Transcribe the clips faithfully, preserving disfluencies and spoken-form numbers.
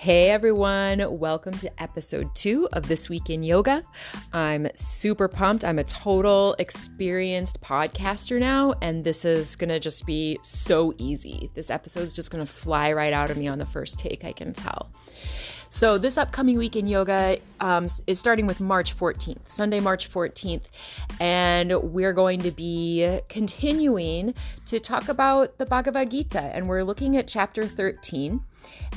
Hey everyone, welcome to episode two of This Week in Yoga. I'm super pumped. I'm a total experienced podcaster now, and this is going to just be so easy. This episode is just going to fly right out of me on the first take, I can tell. So this upcoming week in yoga um, is starting with March fourteenth, Sunday, March fourteenth, and we're going to be continuing to talk about the Bhagavad Gita, and we're looking at chapter thirteen,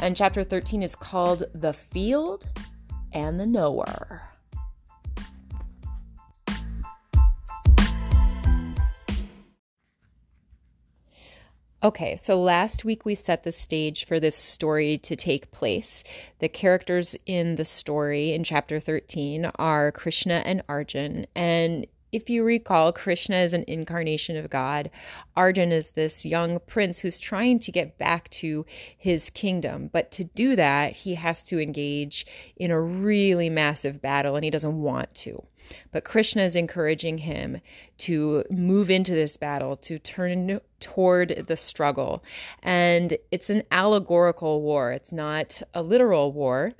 and chapter thirteen is called The Field and the Knower. Okay, so last week we set the stage for this story to take place. The characters in the story in chapter thirteen are Krishna and Arjun. And if you recall, Krishna is an incarnation of God. Arjun is this young prince who's trying to get back to his kingdom. But to do that, he has to engage in a really massive battle, and he doesn't want to. But Krishna is encouraging him to move into this battle, to turn toward the struggle. And it's an allegorical war. It's not a literal war.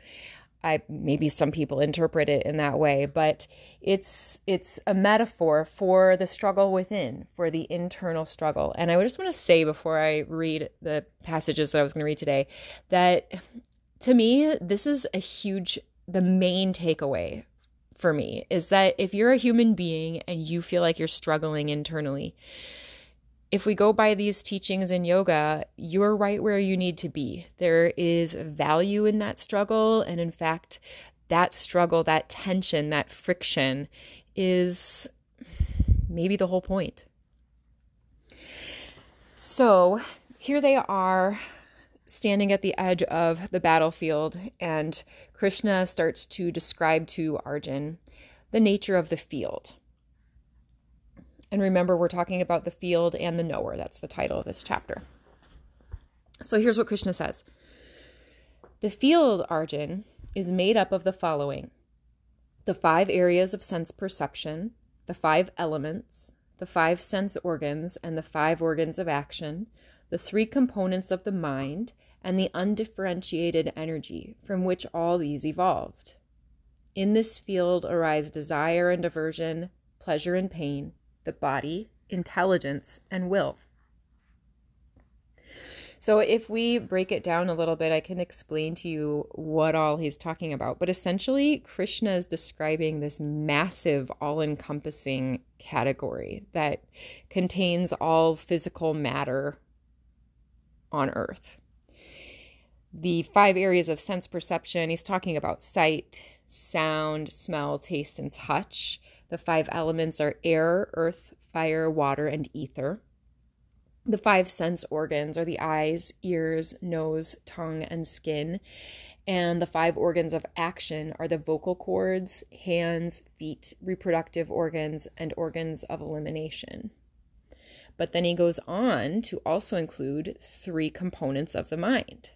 I maybe some people interpret it in that way, but it's it's a metaphor for the struggle within, for the internal struggle. And I just want to say before I read the passages that I was going to read today, that to me, this is a huge, the main takeaway for me is that if you're a human being and you feel like you're struggling internally, if we go by these teachings in yoga, you're right where you need to be. There is value in that struggle. And in fact, that struggle, that tension, that friction is maybe the whole point. So here they are, standing at the edge of the battlefield, and Krishna starts to describe to Arjun the nature of the field. And remember, we're talking about the field and the knower. That's the title of this chapter. So here's what Krishna says. The field, Arjun, is made up of the following: the five areas of sense perception, the five elements, the five sense organs, and the five organs of action, the three components of the mind, and the undifferentiated energy from which all these evolved. In this field arise desire and aversion, pleasure and pain, the body, intelligence, and will. So if we break it down a little bit, I can explain to you what all he's talking about. But essentially, Krishna is describing this massive, all-encompassing category that contains all physical matter on earth. The five areas of sense perception, he's talking about sight, sound, smell, taste, and touch. The five elements are air, earth, fire, water, and ether. The five sense organs are the eyes, ears, nose, tongue, and skin. And the five organs of action are the vocal cords, hands, feet, reproductive organs, and organs of elimination. But then he goes on to also include three components of the mind.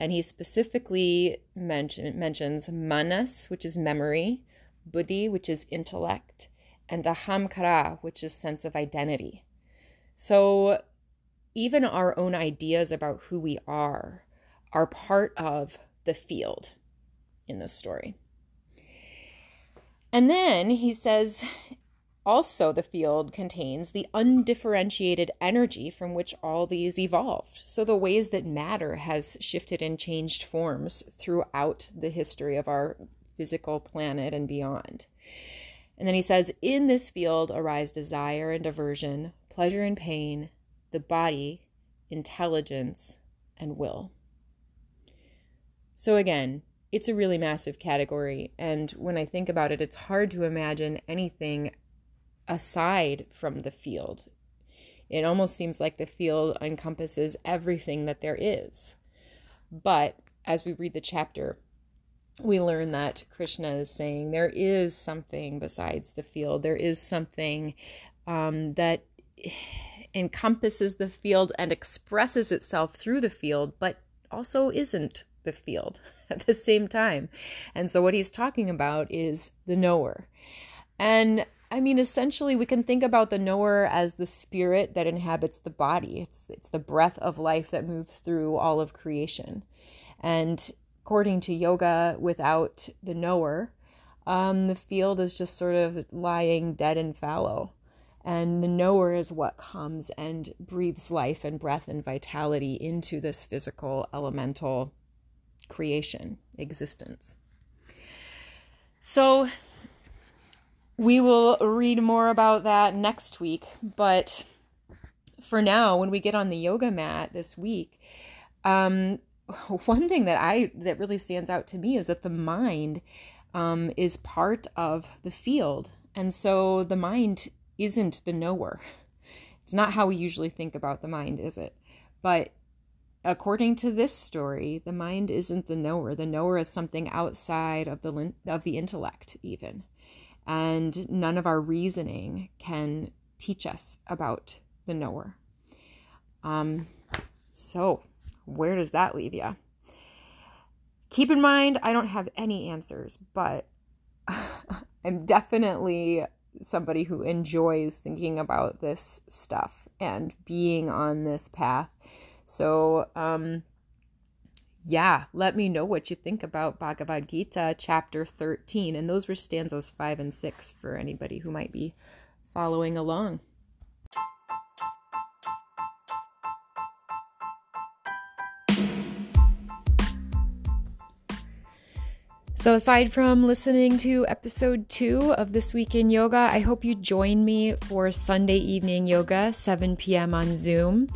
And he specifically mention, mentions manas, which is memory, buddhi, which is intellect, and ahamkara, which is sense of identity. So even our own ideas about who we are are part of the field in this story. And then he says, also, the field contains the undifferentiated energy from which all these evolved. So the ways that matter has shifted and changed forms throughout the history of our physical planet and beyond. And then he says, in this field arise desire and aversion, pleasure and pain, the body, intelligence, and will. So again, it's a really massive category. And when I think about it, it's hard to imagine anything aside from the field. It almost seems like the field encompasses everything that there is. But as we read the chapter, we learn that Krishna is saying there is something besides the field. There is something um, that encompasses the field and expresses itself through the field, but also isn't the field at the same time. And so what he's talking about is the knower. And I mean, essentially, we can think about the knower as the spirit that inhabits the body. It's it's the breath of life that moves through all of creation. And according to yoga, without the knower, um, the field is just sort of lying dead and fallow. And the knower is what comes and breathes life and breath and vitality into this physical, elemental creation, existence. So we will read more about that next week. But for now, when we get on the yoga mat this week, um, one thing that I that really stands out to me is that the mind um, is part of the field. And so the mind isn't the knower. It's not how we usually think about the mind, is it? But according to this story, the mind isn't the knower. The knower is something outside of the of the intellect even. And none of our reasoning can teach us about the knower. Um, so where does that leave you? Keep in mind, I don't have any answers, but I'm definitely somebody who enjoys thinking about this stuff and being on this path. So, um, yeah, let me know what you think about Bhagavad Gita chapter thirteen. And those were stanzas five and six for anybody who might be following along. So aside from listening to episode two of This Week in Yoga, I hope you join me for Sunday evening yoga, seven p.m. on Zoom,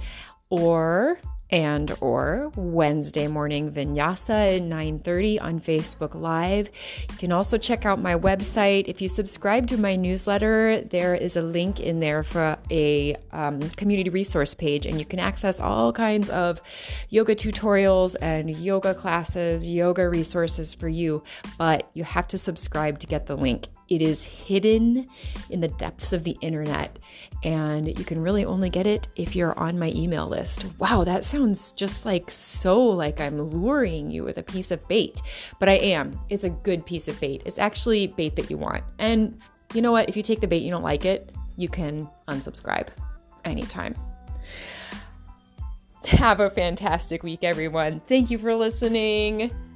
or and or Wednesday morning vinyasa at nine thirty on Facebook Live. You can also check out my website. If you subscribe to my newsletter, there is a link in there for a um, community resource page, and you can access all kinds of yoga tutorials and yoga classes, yoga resources for you, but you have to subscribe to get the link. It is hidden in the depths of the internet, and you can really only get it if you're on my email list. Wow, that sounds just like so like I'm luring you with a piece of bait, but I am. It's a good piece of bait. It's actually bait that you want. And you know what? If you take the bait, you don't like it, you can unsubscribe anytime. Have a fantastic week, everyone. Thank you for listening.